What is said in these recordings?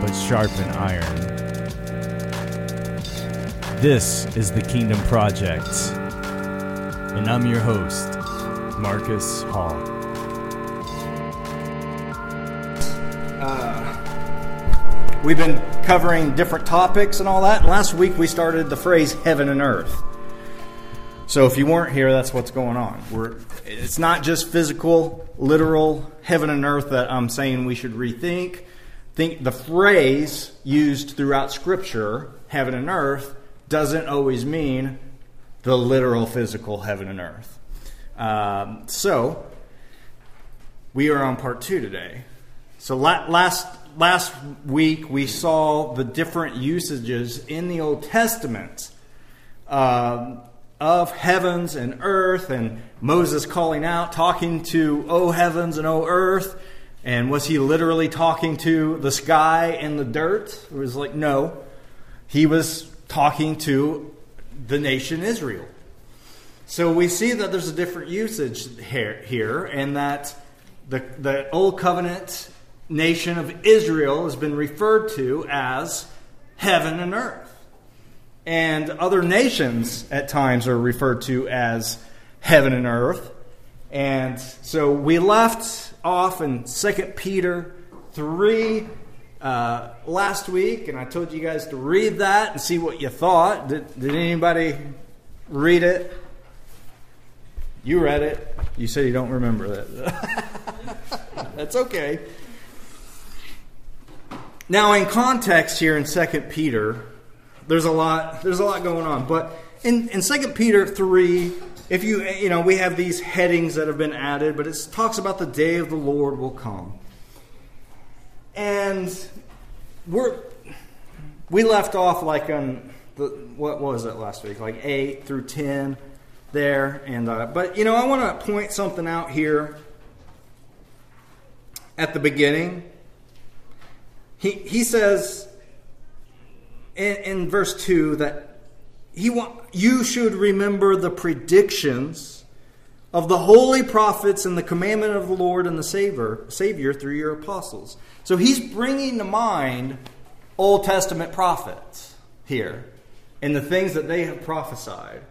but sharpen iron. This is the Kingdom Project, and I'm your host, Marcus Hall. We've been covering different topics and all that. Last week we started the phrase heaven and earth. So if you weren't here, that's what's going on. It's not just physical, literal heaven and earth that I'm saying we should rethink. Think the phrase used throughout Scripture, heaven and earth, doesn't always mean the literal physical heaven and earth. So we are on part 2 today. So last week, we saw the different usages in the Old Testament of heavens and earth, and Moses calling out, talking to, O heavens and O earth. And was he literally talking to the sky and the dirt? It was like, no. He was talking to the nation Israel. So we see that there's a different usage here, and that the Old Covenant nation of Israel has been referred to as heaven and earth. And other nations at times are referred to as heaven and earth. And so we left off in 2 Peter 3 last week, and I told you guys to read that and see what you thought. Did anybody read it? You read it. You said you don't remember that. That's okay. Now, in context here in 2 Peter, there's a lot going on. But in 2 Peter 3, if you know, we have these headings that have been added, but it talks about the day of the Lord will come. And we left off like on what was it last week? Like 8 through 10 there, and but you know, I want to point something out here at the beginning. He says in verse 2 that you should remember the predictions of the holy prophets and the commandment of the Lord and the Savior through your apostles. So he's bringing to mind Old Testament prophets here and the things that they have prophesied.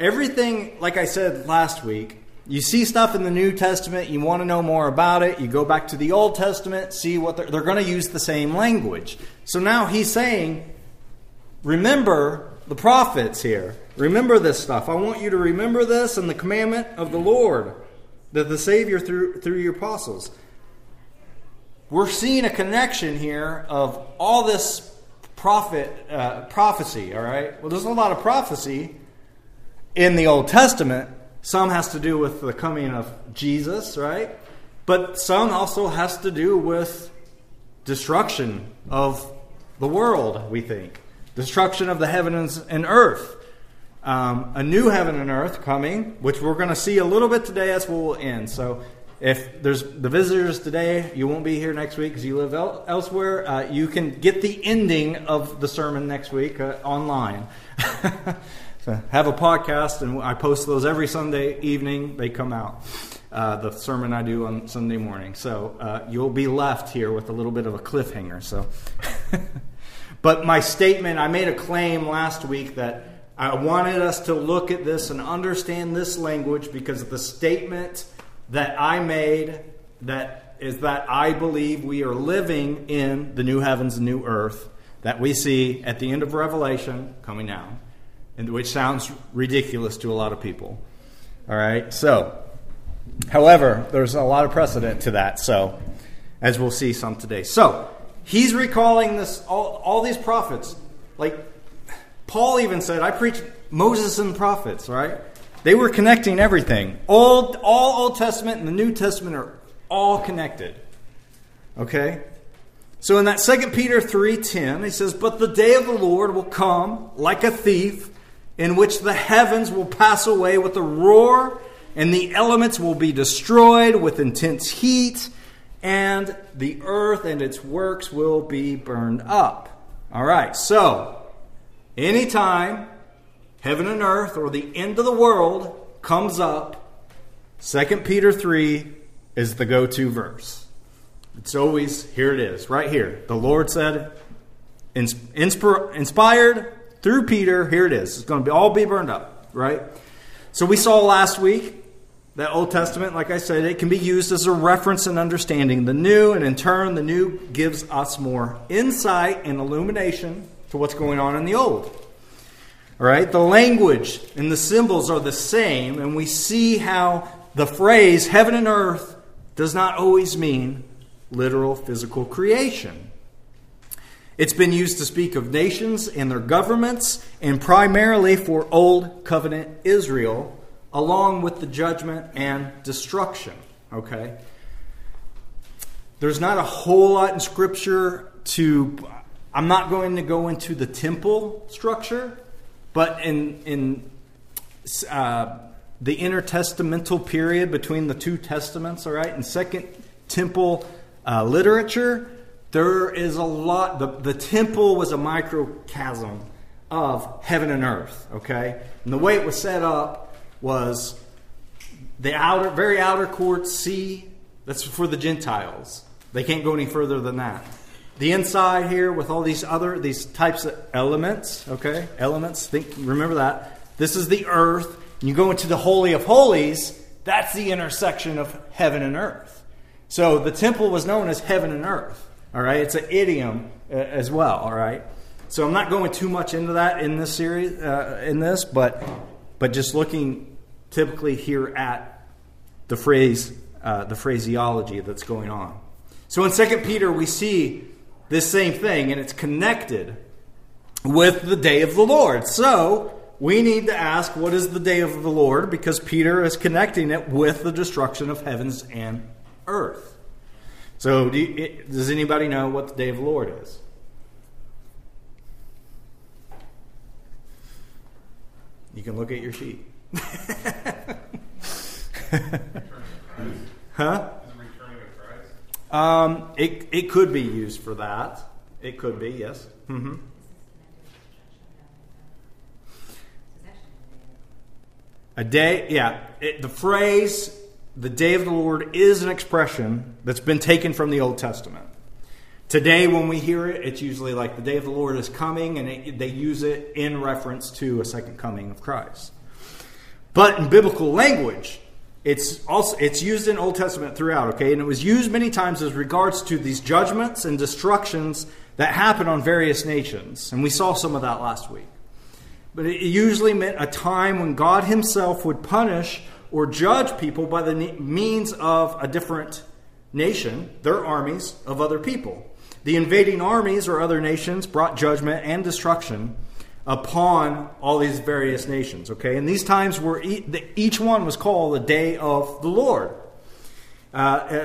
Everything, like I said last week, you see stuff in the New Testament, you want to know more about it, you go back to the Old Testament, see what they're going to use the same language. So now he's saying, remember the prophets here. Remember this stuff. I want you to remember this and the commandment of the Lord, that the Savior through your apostles. We're seeing a connection here of all this prophecy, all right? Well, there's a lot of prophecy in the Old Testament. Some has to do with the coming of Jesus, right? But some also has to do with destruction of the world, we think. Destruction of the heavens and earth. A new heaven and earth coming, which we're going to see a little bit today as we'll end. So if there's the visitors today, you won't be here next week because you live elsewhere. You can get the ending of the sermon next week online. So have a podcast, and I post those every Sunday evening. They come out, the sermon I do on Sunday morning. So you'll be left here with a little bit of a cliffhanger. So, but my statement, I made a claim last week that I wanted us to look at this and understand this language because of the statement that I made, that is that I believe we are living in the new heavens and new earth that we see at the end of Revelation coming down. Which sounds ridiculous to a lot of people. All right. So, however, there's a lot of precedent to that. So, as we'll see some today. So, he's recalling this all these prophets. Like, Paul even said, I preached Moses and the prophets, right? They were connecting everything. All Old Testament and the New Testament are all connected. Okay? So in that 2 Peter 3:10, he says, "But the day of the Lord will come like a thief, in which the heavens will pass away with a roar, and the elements will be destroyed with intense heat, and the earth and its works will be burned up." All right, so anytime heaven and earth or the end of the world comes up, 2 Peter 3 is the go-to verse. It's always, here it is, right here. The Lord said, inspired through Peter, here it is. It's going to be, all be burned up, right? So we saw last week that Old Testament, like I said, it can be used as a reference in understanding the new, and in turn, the new gives us more insight and illumination to what's going on in the old. All right, the language and the symbols are the same, and we see how the phrase heaven and earth does not always mean literal physical creation. It's been used to speak of nations and their governments, and primarily for Old Covenant Israel, along with the judgment and destruction. Okay? There's not a whole lot in Scripture to... I'm not going to go into the temple structure, but in the intertestamental period between the two testaments, all right, in Second Temple literature, there is a lot. The temple was a microcosm of heaven and earth, okay? And the way it was set up was the very outer court, C, that's for the Gentiles. They can't go any further than that. The inside here with all these types of elements, okay? Elements, remember that. This is the earth. You go into the Holy of Holies, that's the intersection of heaven and earth. So the temple was known as heaven and earth. All right, it's an idiom as well, all right? So I'm not going too much into that in this series, but just looking typically here at the phrase, the phraseology that's going on. So in 2 Peter, we see this same thing, and it's connected with the day of the Lord. So we need to ask, what is the day of the Lord? Because Peter is connecting it with the destruction of heavens and earth. So does anybody know what the day of the Lord is? You can look at your sheet. Huh? Is it returning of Christ? It could be used for that. It could be, yes. Mm-hmm. A day, yeah. The phrase... the day of the Lord is an expression that's been taken from the Old Testament. Today, when we hear it, it's usually like the day of the Lord is coming, and they use it in reference to a second coming of Christ. But in biblical language, it's used in Old Testament throughout, okay? And it was used many times as regards to these judgments and destructions that happen on various nations. And we saw some of that last week. But it usually meant a time when God himself would punish or judge people by the means of a different nation, their armies of other people. The invading armies or other nations brought judgment and destruction upon all these various nations. Okay, and these times were each one was called the day of the Lord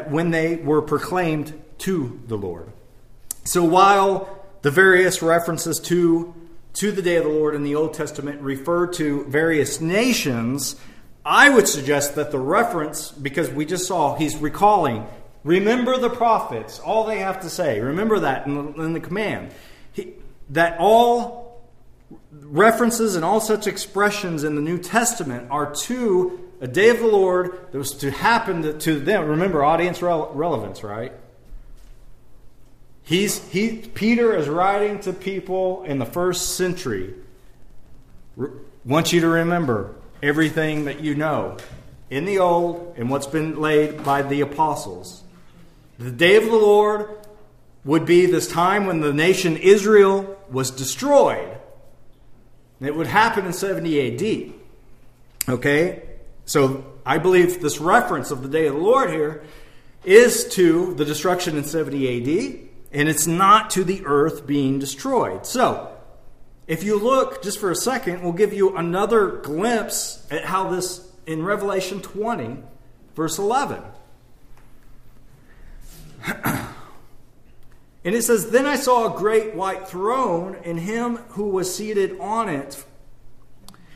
when they were proclaimed to the Lord. So while the various references to the day of the Lord in the Old Testament refer to various nations, I would suggest that the reference, because we just saw he's recalling, remember the prophets, all they have to say. Remember that in the command. That all references and all such expressions in the New Testament are to a day of the Lord that was to happen to them. Remember, audience relevance, right? Peter is writing to people in the first century. Wants you to remember everything that you know in the old and what's been laid by the apostles. The day of the Lord would be this time when the nation Israel was destroyed. And it would happen in 70 AD. Okay? So I believe this reference of the day of the Lord here is to the destruction in 70 AD, and it's not to the earth being destroyed. So if you look, just for a second, we'll give you another glimpse at how this, in Revelation 20, verse 11. And it says, "Then I saw a great white throne, and him who was seated on it.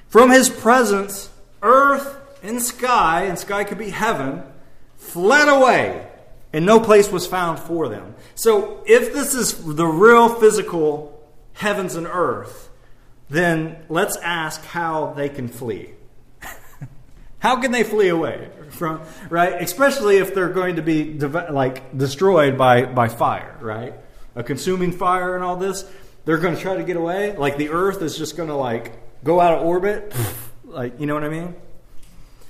From his presence, earth and sky could be heaven, fled away, and no place was found for them." So if this is the real physical heavens and earth, then let's ask how they can flee. How can they flee away from, right? Especially if they're going to be destroyed by fire, right? A consuming fire and all this. They're going to try to get away. Like the earth is just going to go out of orbit. You know what I mean?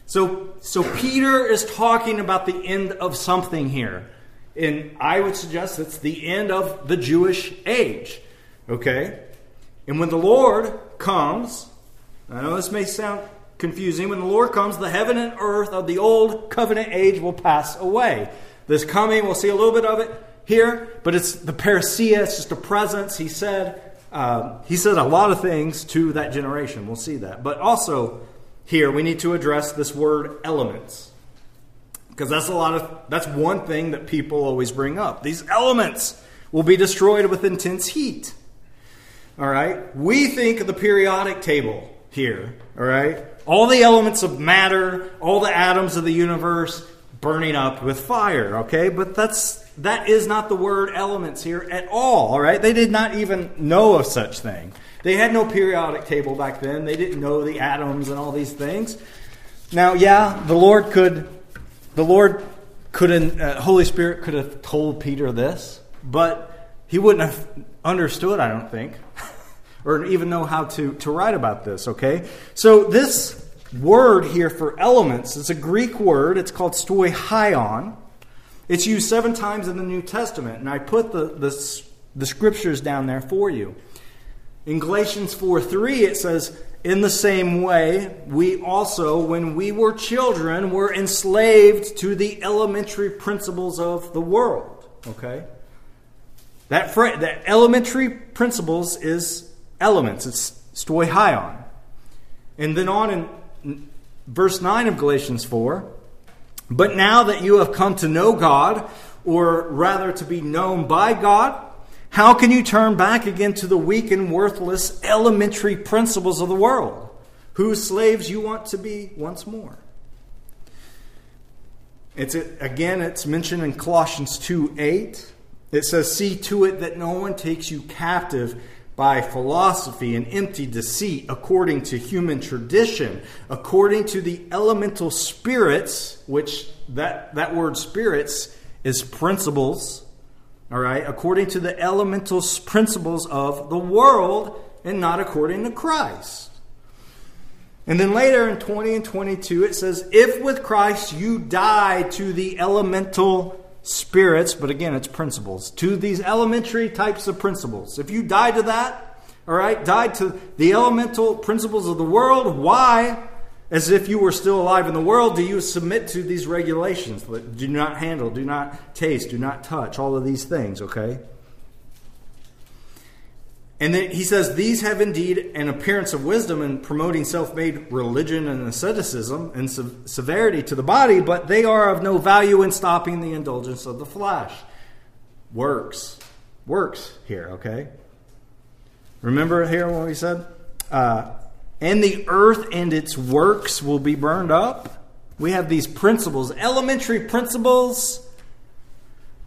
So Peter is talking about the end of something here. And I would suggest it's the end of the Jewish age. Okay? And when the Lord comes, I know this may sound confusing, when the Lord comes, the heaven and earth of the old covenant age will pass away. This coming, we'll see a little bit of it here, but it's the parousia, it's just a presence. He said a lot of things to that generation. We'll see that. But also here, we need to address this word elements, because that's one thing that people always bring up. These elements will be destroyed with intense heat. All right. We think of the periodic table here. All right. All the elements of matter, all the atoms of the universe burning up with fire. Okay. But that is not the word elements here at all. All right. They did not even know of such thing. They had no periodic table back then. They didn't know the atoms and all these things. Now, yeah, Holy Spirit could have told Peter this, but he wouldn't have understood, I don't think, or even know how to write about this, okay? So this word here for elements, it's a Greek word. It's called stoichion. It's used 7 times in the New Testament, and I put the scriptures down there for you. In Galatians 4:3, it says, "In the same way, we also, when we were children, were enslaved to the elementary principles of the world." Okay? That elementary principles is elements. It's stoichion. And then on in verse 9 of Galatians 4, "But now that you have come to know God, or rather to be known by God, how can you turn back again to the weak and worthless elementary principles of the world, whose slaves you want to be once more?" It's mentioned in Colossians 2:8. It says, "See to it that no one takes you captive by philosophy and empty deceit, according to human tradition, according to the elemental spirits," which that word spirits is principles, all right, "according to the elemental principles of the world, and not according to Christ." And then later in 20 and 22, it says, "If with Christ you die to the elemental spirits," but again, it's principles, to these elementary types of principles. If you die to that, all right, died to the elemental principles of the world, why, as if you were still alive in the world, do you submit to these regulations that do not handle, do not taste, do not touch, all of these things, okay? And then he says, "These have indeed an appearance of wisdom in promoting self-made religion and asceticism and severity to the body, but they are of no value in stopping the indulgence of the flesh." Works here, okay? Remember here what we said? "And the earth and its works will be burned up." We have these principles, elementary principles,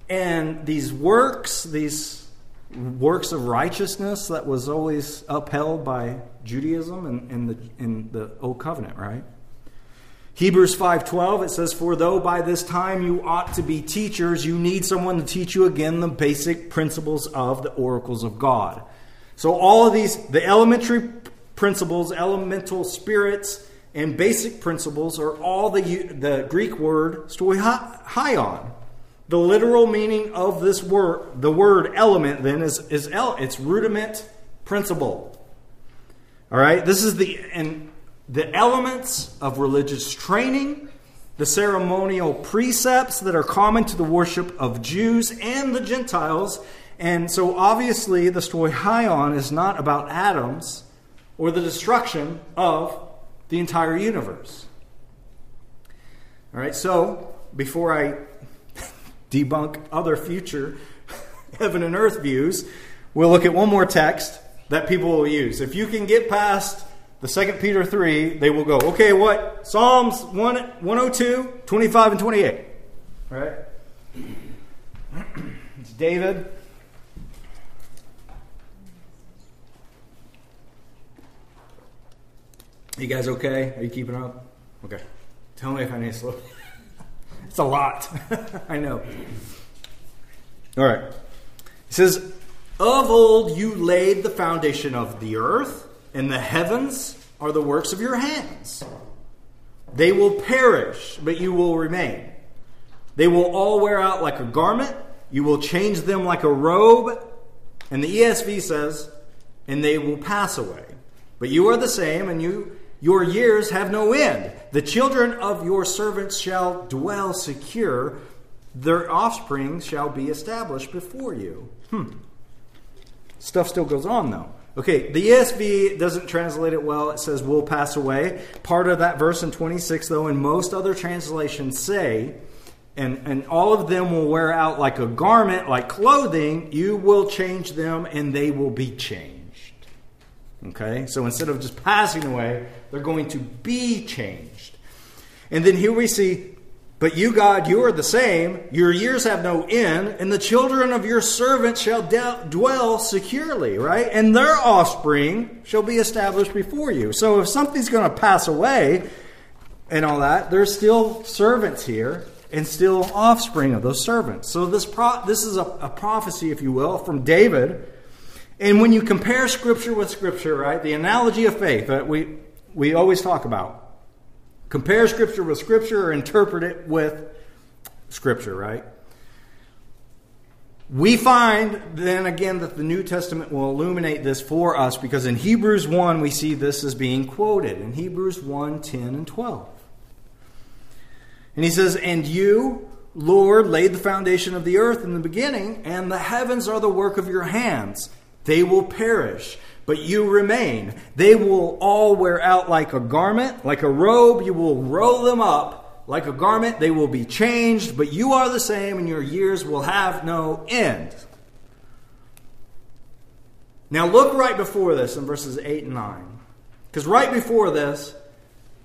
and these works of righteousness that was always upheld by Judaism in the Old Covenant, right? Hebrews 5:12, it says, "For though by this time you ought to be teachers, you need someone to teach you again the basic principles of the oracles of God." So all of these, the elementary principles, elemental spirits, and basic principles are all the Greek word stoichion. The literal meaning of this word, the word element, then it's rudiment principle. All right, this is the elements of religious training, the ceremonial precepts that are common to the worship of Jews and the Gentiles. And so obviously the stoichion is not about atoms or the destruction of the entire universe. All right, so before I debunk other future heaven and earth views, we'll look at one more text that people will use. If you can get past the 2 Peter 3, they will go, okay, what? Psalms 102, 25 and 28. All right? It's David. You guys okay? Are you keeping up? Okay. Tell me if I need to slow. It's a lot. I know. All right. It says, of old you laid the foundation of the earth, and the heavens are the works of your hands. They will perish, but you will remain. They will all wear out like a garment. You will change them like a robe. And the ESV says, and they will pass away. But you are the same, and your years have no end. The children of your servants shall dwell secure. Their offspring shall be established before you. Stuff still goes on, though. Okay, the ESV doesn't translate it well. It says, will pass away. Part of that verse in 26, though, and most other translations say, and all of them will wear out like a garment, like clothing. You will change them, and they will be changed. Okay, so instead of just passing away, they're going to be changed. And then here we see, but you, God, you are the same. Your years have no end, and the children of your servants shall dwell securely, right? And their offspring shall be established before you. So if something's going to pass away and all that, there's still servants here and still offspring of those servants. So this is a prophecy, if you will, from David. And when you compare Scripture with Scripture, right, the analogy of faith that we always talk about, compare Scripture with Scripture or interpret it with Scripture, right? We find, then again, that the New Testament will illuminate this for us because in Hebrews 1, we see this as being quoted in Hebrews 1, 10 and 12. And he says, and you, Lord, laid the foundation of the earth in the beginning, and the heavens are the work of your hands. They will perish, but you remain. They will all wear out like a garment, like a robe. You will roll them up like a garment. They will be changed, but you are the same, and your years will have no end. Now look right before this in verses 8 and 9. Because right before this,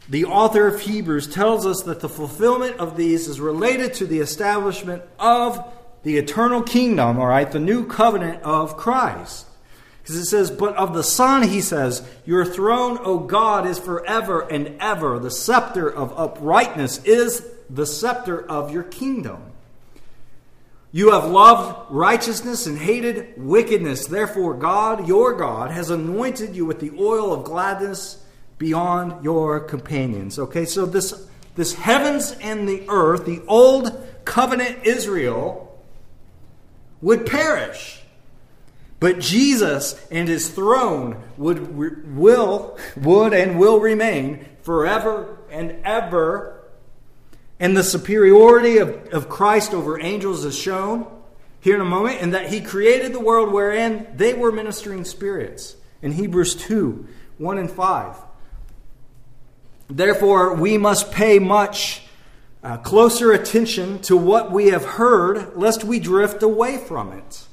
the author of Hebrews tells us that the fulfillment of these is related to the establishment of the eternal kingdom, all right, the new covenant of Christ. Because it says, but of the Son, he says, your throne, O God, is forever and ever. The scepter of uprightness is the scepter of your kingdom. You have loved righteousness and hated wickedness. Therefore, God, your God, has anointed you with the oil of gladness beyond your companions. Okay, so this heavens and the earth, the old covenant Israel, would perish, but Jesus and his throne will remain forever and ever. And the superiority of Christ over angels is shown here in a moment, and that he created the world wherein they were ministering spirits in Hebrews 2, 1 and 5. Therefore, we must pay much closer attention to what we have heard, lest we drift away from it.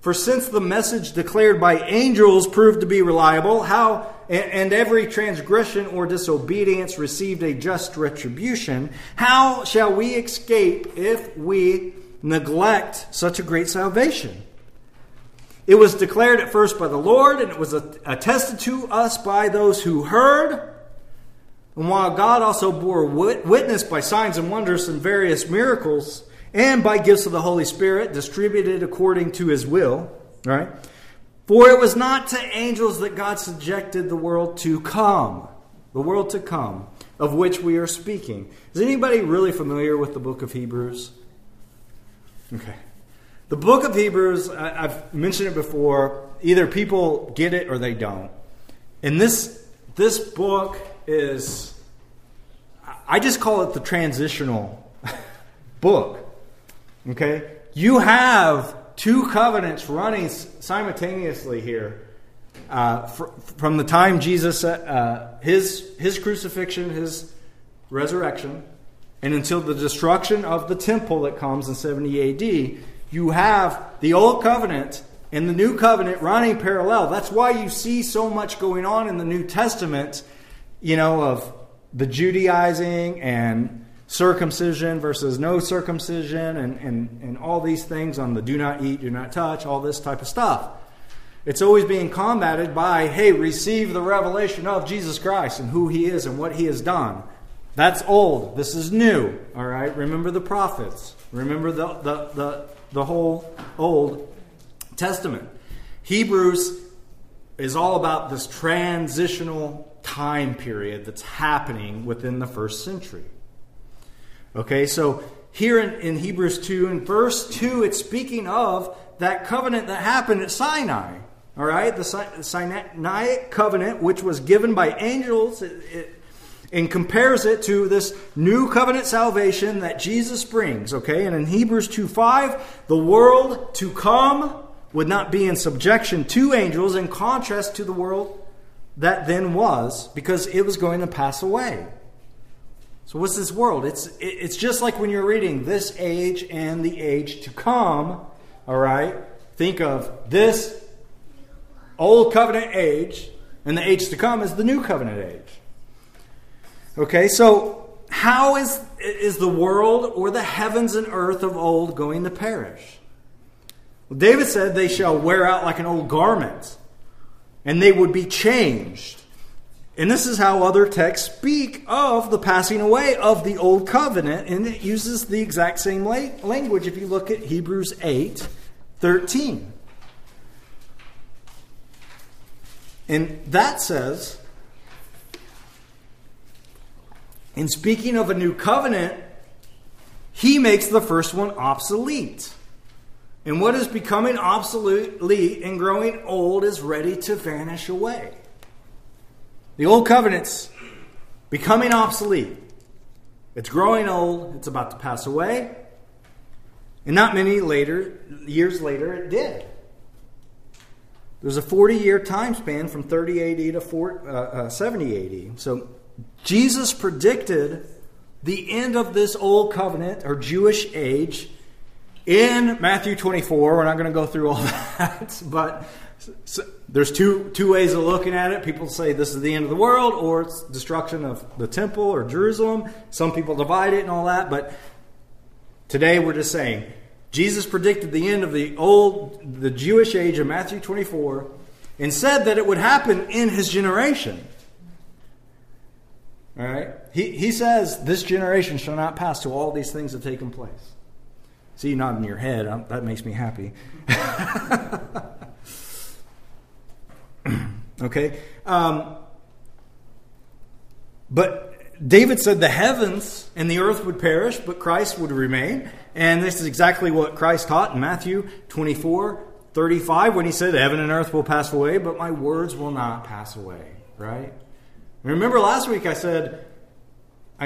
For since the message declared by angels proved to be reliable, and every transgression or disobedience received a just retribution, how shall we escape if we neglect such a great salvation? It was declared at first by the Lord, and it was attested to us by those who heard. And while God also bore witness by signs and wonders and various miracles and by gifts of the Holy Spirit distributed according to his will, right? For it was not to angels that God subjected the world to come, of which we are speaking. Is anybody really familiar with the book of Hebrews? Okay. The book of Hebrews, I've mentioned it before, either people get it or they don't. And this book is, I just call it the transitional book. Okay? You have two covenants running simultaneously here from the time Jesus, his crucifixion, his resurrection, and until the destruction of the temple that comes in 70 AD. you have the old covenant and the new covenant running parallel. That's why you see so much going on in the New Testament, you know, of the Judaizing and circumcision versus no circumcision and all these things on the do not eat, do not touch, all this type of stuff. It's always being combated by, hey, receive the revelation of Jesus Christ and who he is and what he has done. That's old. This is new. All right. Remember the prophets. Remember the whole Old Testament. Hebrews is all about this transitional time period that's happening within the first century. Okay, so here in Hebrews 2, in verse 2, it's speaking of that covenant that happened at Sinai. All right, the Sinaitic covenant, which was given by angels, and compares it to this new covenant salvation that Jesus brings. Okay, and in Hebrews 2:5, the world to come would not be in subjection to angels, in contrast to the world that then was, because it was going to pass away. So what's this world? It's just like when you're reading this age and the age to come. All right, think of this old covenant age, and the age to come is the new covenant age. Okay, so how is the world or the heavens and earth of old going to perish? Well, David said they shall wear out like an old garment, and they would be changed. And this is how other texts speak of the passing away of the old covenant, and it uses the exact same language if you look at Hebrews 8:13. And that says, in speaking of a new covenant, he makes the first one obsolete. And what is becoming obsolete and growing old is ready to vanish away. The old covenant's becoming obsolete. It's growing old. It's about to pass away. And not many years later, it did. There's a 40-year time span from 30 AD to 70 AD. So Jesus predicted the end of this old covenant or Jewish age in Matthew 24. We're not going to go through all that, but so there's two ways of looking at it. People say this is the end of the world, or it's destruction of the temple or Jerusalem. Some people divide it and all that, but today we're just saying Jesus predicted the end of the Jewish age in Matthew 24 and said that it would happen in his generation. All right? He says this generation shall not pass till all these things have taken place. See, you nodding your head. That makes me happy. Okay, but David said the heavens and the earth would perish, but Christ would remain. And this is exactly what Christ taught in Matthew 24:35 when he said, heaven and earth will pass away, but my words will not pass away, right? Remember last week I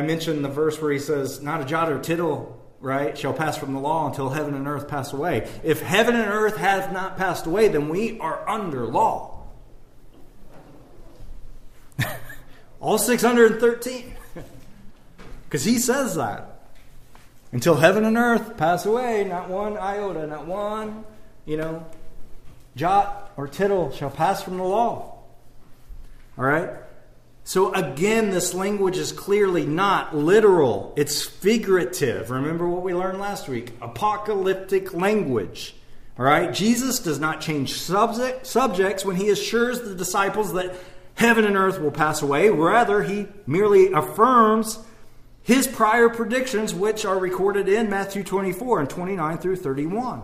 mentioned the verse where he says, not a jot or tittle, right, shall pass from the law until heaven and earth pass away. If heaven and earth have not passed away, then we are under law. All 613. Because he says that. Until heaven and earth pass away, not one iota, not one, jot or tittle shall pass from the law. All right? So again, this language is clearly not literal. It's figurative. Remember what we learned last week. Apocalyptic language. All right? Jesus does not change subjects when he assures the disciples that heaven and earth will pass away. Rather, he merely affirms his prior predictions, which are recorded in Matthew 24:29-31.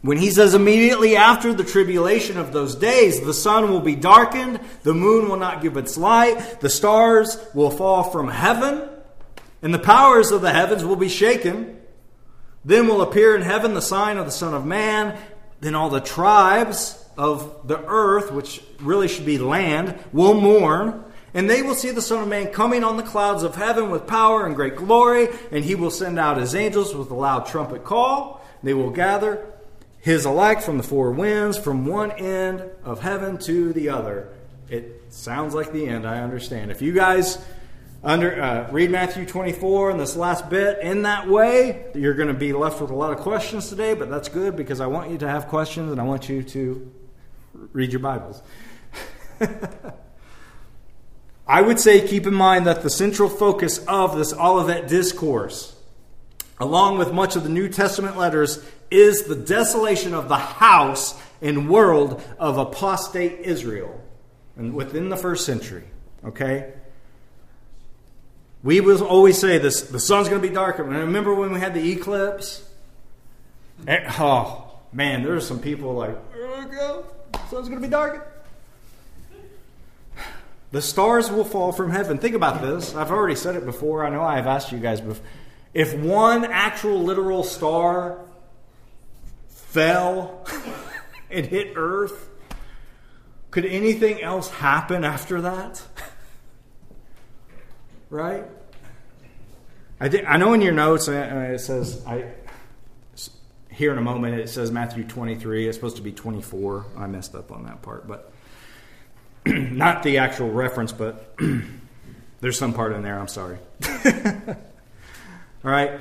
When he says, immediately after the tribulation of those days, the sun will be darkened, the moon will not give its light, the stars will fall from heaven, and the powers of the heavens will be shaken. Then will appear in heaven the sign of the Son of Man. Then all the tribes of the earth, which really should be land, will mourn, and they will see the Son of Man coming on the clouds of heaven with power and great glory, and he will send out his angels with a loud trumpet call. They will gather his elect from the four winds, from one end of heaven to the other. It sounds like the end, I understand. If you guys Read Matthew 24 and this last bit. In that way, you're going to be left with a lot of questions today, but that's good because I want you to have questions and I want you to read your Bibles. I would say keep in mind that the central focus of this Olivet Discourse, along with much of the New Testament letters, is the desolation of the house and world of apostate Israel and within the first century, okay? We will always say this: the sun's going to be darker. Remember when we had the eclipse? Oh, man, there are some people like, oh, go. The sun's going to be darker. The stars will fall from heaven. Think about this. I've already said it before. I know I have asked you guys before. If one actual literal star fell and hit Earth, could anything else happen after that? Right? I know in your notes it says, here in a moment it says Matthew 23. It's supposed to be 24. I messed up on that part. But not the actual reference, but there's some part in there. I'm sorry. All right.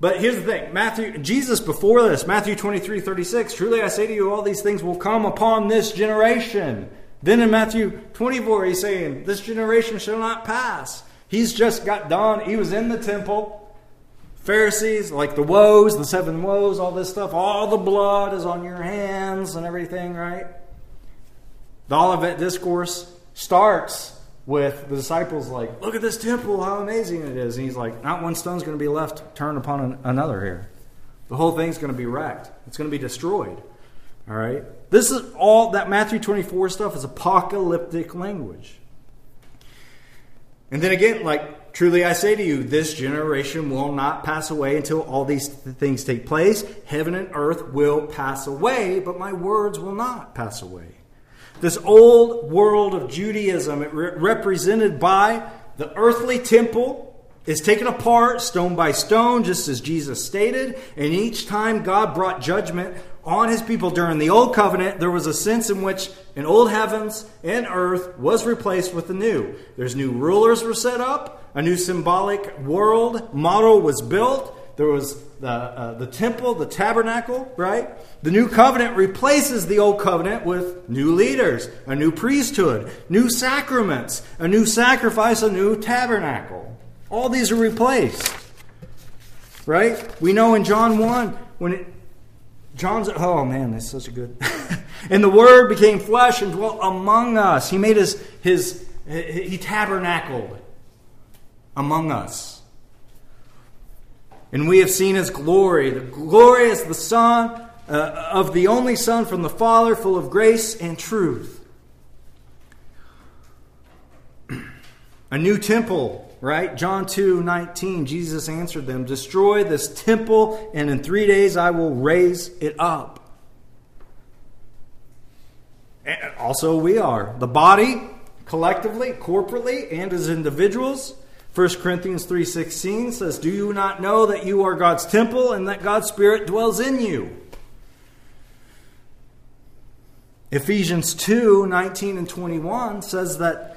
But here's the thing. Jesus before this, Matthew 23:36, truly I say to you, all these things will come upon this generation. Then in Matthew 24, he's saying, this generation shall not pass. He's just got done. He was in the temple. Pharisees, like the woes, the seven woes, all this stuff. All the blood is on your hands and everything, right? The Olivet Discourse starts with the disciples like, look at this temple, how amazing it is. And he's like, not one stone's going to be left turned upon another here. The whole thing's going to be wrecked. It's going to be destroyed. All right? This is all that Matthew 24 stuff is apocalyptic language. And then again, like, truly I say to you, this generation will not pass away until all these things take place. Heaven and earth will pass away, but my words will not pass away. This old world of Judaism, represented by the earthly temple, is taken apart stone by stone, just as Jesus stated. And each time God brought judgment on his people during the old covenant, there was a sense in which an old heavens and earth was replaced with the new. There's new rulers were set up. A new symbolic world model was built. There was the temple, the tabernacle, right? The new covenant replaces the old covenant with new leaders, a new priesthood, new sacraments, a new sacrifice, a new tabernacle. All these are replaced, right? We know in John 1, oh man, that's such a good. And the Word became flesh and dwelt among us. He made he tabernacled among us. And we have seen his glory. The glory is the Son, of the only Son from the Father, full of grace and truth. A new temple, right? John 2:19, Jesus answered them, destroy this temple, and in 3 days I will raise it up. And also we are. The body, collectively, corporately, and as individuals. 1 Corinthians 3:16 says, do you not know that you are God's temple and that God's Spirit dwells in you? Ephesians 2:19 and 21 says that,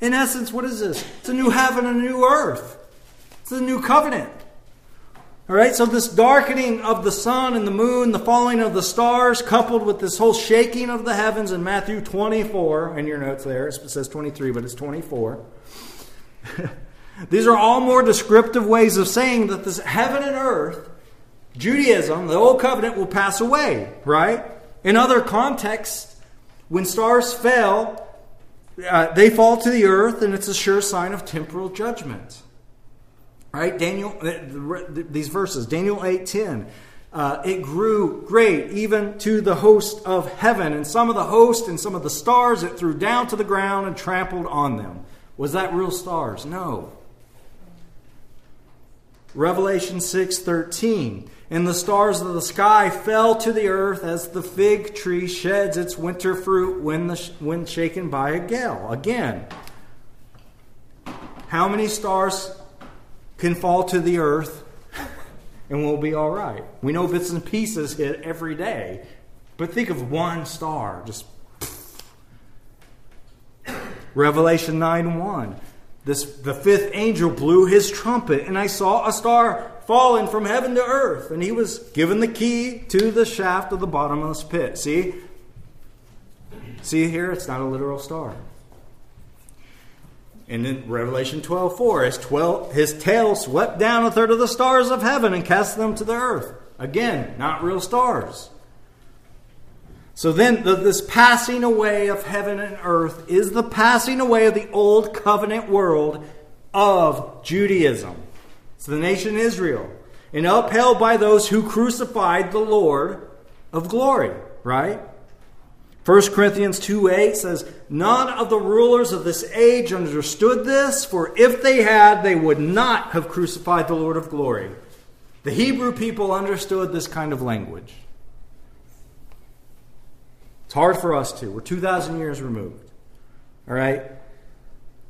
In essence, what is this? It's a new heaven and a new earth. It's a new covenant. All right, so this darkening of the sun and the moon, the falling of the stars, coupled with this whole shaking of the heavens in Matthew 24, in your notes there, it says 23, but it's 24. These are all more descriptive ways of saying that this heaven and earth, Judaism, the old covenant, will pass away, right? In other contexts, when stars fell, they fall to the earth, and it's a sure sign of temporal judgment, right? These verses, Daniel 8:10, it grew great even to the host of heaven, and some of the host and some of the stars it threw down to the ground and trampled on them. Was that real stars? No. Revelation 6:13, and the stars of the sky fell to the earth as the fig tree sheds its winter fruit when shaken by a gale. Again, how many stars can fall to the earth and we'll be all right? We know bits and pieces hit every day, but think of one star. Just Revelation 9:1. The fifth angel blew his trumpet, and I saw a star fallen from heaven to earth, and he was given the key to the shaft of the bottomless pit. See here, it's not a literal star. And in Revelation 12:4, his tail swept down a third of the stars of heaven and cast them to the earth. Again, not real stars. So then this passing away of heaven and earth is the passing away of the old covenant world of Judaism. It's the nation Israel, and upheld by those who crucified the Lord of glory, right? 1 Corinthians 2:8 says, none of the rulers of this age understood this, for if they had, they would not have crucified the Lord of glory. The Hebrew people understood this kind of language. It's hard for us to. We're 2,000 years removed. All right?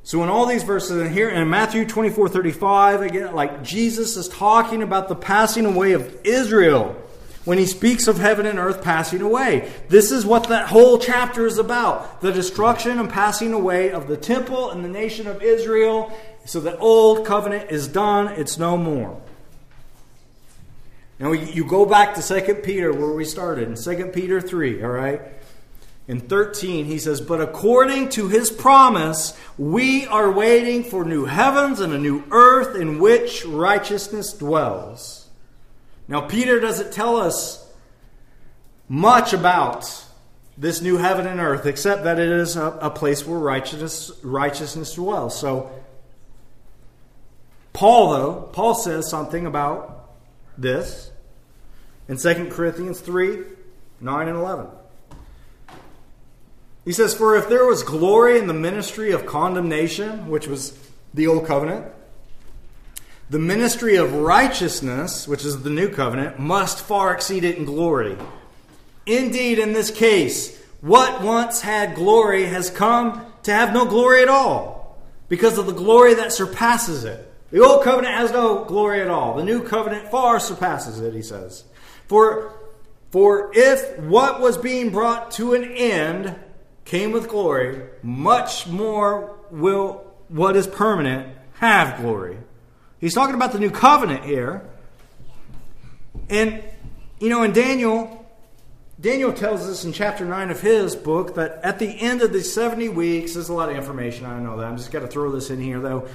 So in all these verses in here, in Matthew 24:35, again, like Jesus is talking about the passing away of Israel when he speaks of heaven and earth passing away. This is what that whole chapter is about. The destruction and passing away of the temple and the nation of Israel. So the old covenant is done. It's no more. Now you go back to 2 Peter where we started. In 2 Peter 3, all right? In 13, he says, but according to his promise, we are waiting for new heavens and a new earth in which righteousness dwells. Now, Peter doesn't tell us much about this new heaven and earth, except that it is a place where righteousness dwells. So, Paul says something about this in 2 Corinthians 3:9-11. He says, for if there was glory in the ministry of condemnation, which was the old covenant, the ministry of righteousness, which is the new covenant, must far exceed it in glory. Indeed, in this case, what once had glory has come to have no glory at all, because of the glory that surpasses it. The old covenant has no glory at all. The new covenant far surpasses it, he says. For if what was being brought to an end came with glory, much more will what is permanent have glory. He's talking about the new covenant here. And, you know, in Daniel tells us in chapter 9 of his book that at the end of the 70 weeks, there's a lot of information, I know that, I'm just going to throw this in here though.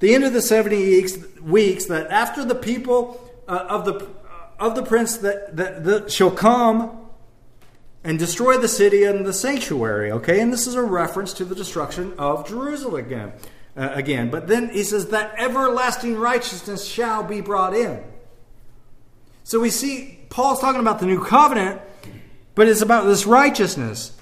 The end of the 70 weeks, that after the people of the prince that shall come and destroy the city and the sanctuary, okay? And this is a reference to the destruction of Jerusalem again. But then he says that everlasting righteousness shall be brought in. So we see Paul's talking about the new covenant, but it's about this righteousness.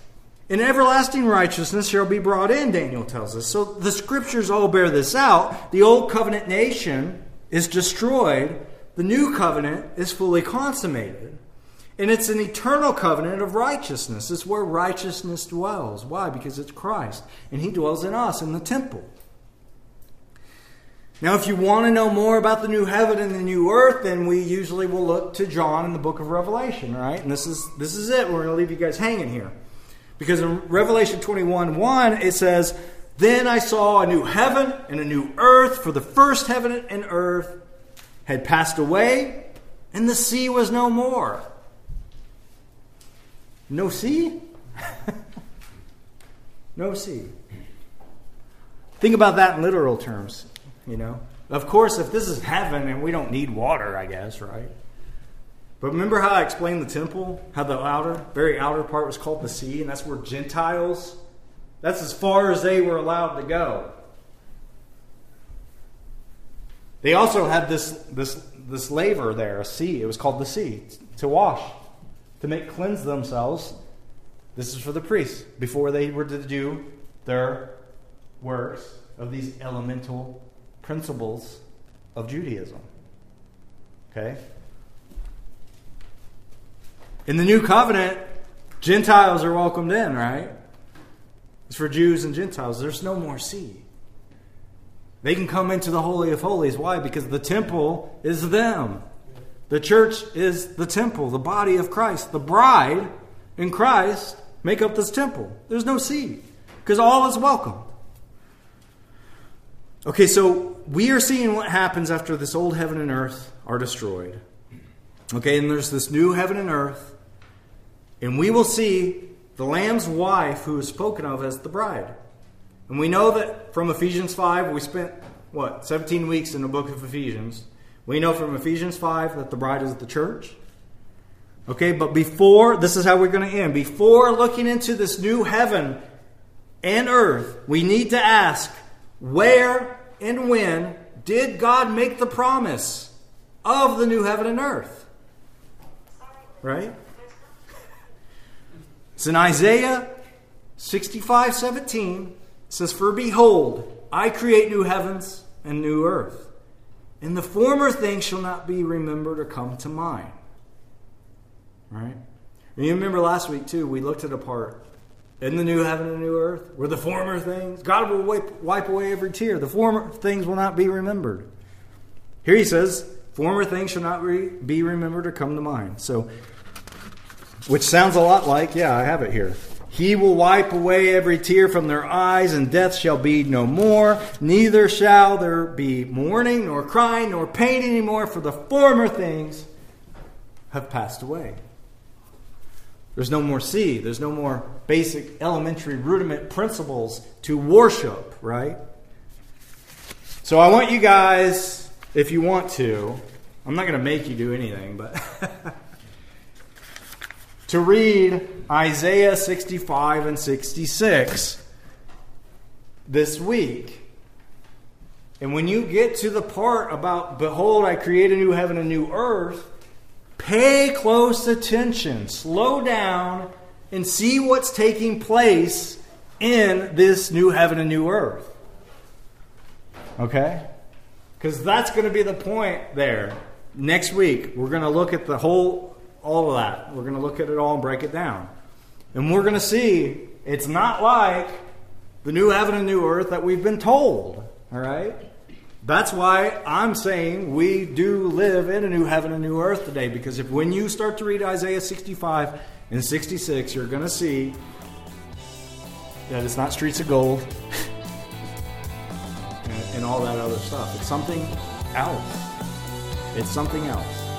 And everlasting righteousness shall be brought in, Daniel tells us. So the scriptures all bear this out. The old covenant nation is destroyed. The new covenant is fully consummated. And it's an eternal covenant of righteousness. It's where righteousness dwells. Why? Because it's Christ. And he dwells in us, in the temple. Now, if you want to know more about the new heaven and the new earth, then we usually will look to John in the book of Revelation, right? And this is it. We're going to leave you guys hanging here. Because in Revelation 21:1, it says, then I saw a new heaven and a new earth, for the first heaven and earth had passed away, and the sea was no more. No sea? No sea. Think about that in literal terms, you know. Of course, if this is heaven and we don't need water, I guess, right? But remember how I explained the temple? How the very outer part was called the sea, and that's where Gentiles, that's as far as they were allowed to go. They also had this laver there, a sea. It was called the sea, to wash, to cleanse themselves. This is for the priests, before they were to do their works of these elemental principles of Judaism. Okay? In the new covenant, Gentiles are welcomed in, right? It's for Jews and Gentiles. There's no more sea. They can come into the Holy of Holies. Why? Because the temple is them. The church is the temple, the body of Christ. The bride in Christ make up this temple. There's no sea because all is welcomed. Okay, so we are seeing what happens after this old heaven and earth are destroyed. Okay, and there's this new heaven and earth. And we will see the Lamb's wife who is spoken of as the bride. And we know that from Ephesians 5, we spent, 17 weeks in the book of Ephesians. We know from Ephesians 5 that the bride is the church. Okay, but before, this is how we're going to end. Before looking into this new heaven and earth, we need to ask, where and when did God make the promise of the new heaven and earth? Right? It's in Isaiah 65:17. It says, "For behold, I create new heavens and new earth, and the former things shall not be remembered or come to mind." Right? And you remember last week too, we looked at a part in the new heaven and new earth where the former things, God will wipe away every tear. The former things will not be remembered. Here he says, "Former things shall not be remembered or come to mind." So, which sounds a lot like, I have it here. "He will wipe away every tear from their eyes, and death shall be no more. Neither shall there be mourning, nor crying, nor pain anymore, for the former things have passed away." There's no more sea. There's no more basic elementary rudiment principles to worship, right? So I want you guys, if you want to, I'm not going to make you do anything, but... to read Isaiah 65 and 66 this week. And when you get to the part about, "Behold, I create a new heaven and new earth," pay close attention. Slow down and see what's taking place in this new heaven and new earth. Okay? Because that's going to be the point there. Next week, we're going to look at the whole... all of that. We're going to look at it all and break it down. And we're going to see it's not like the new heaven and new earth that we've been told. All right? That's why I'm saying we do live in a new heaven and new earth today. Because if when you start to read Isaiah 65 and 66, you're going to see that it's not streets of gold and all that other stuff. It's something else. It's something else.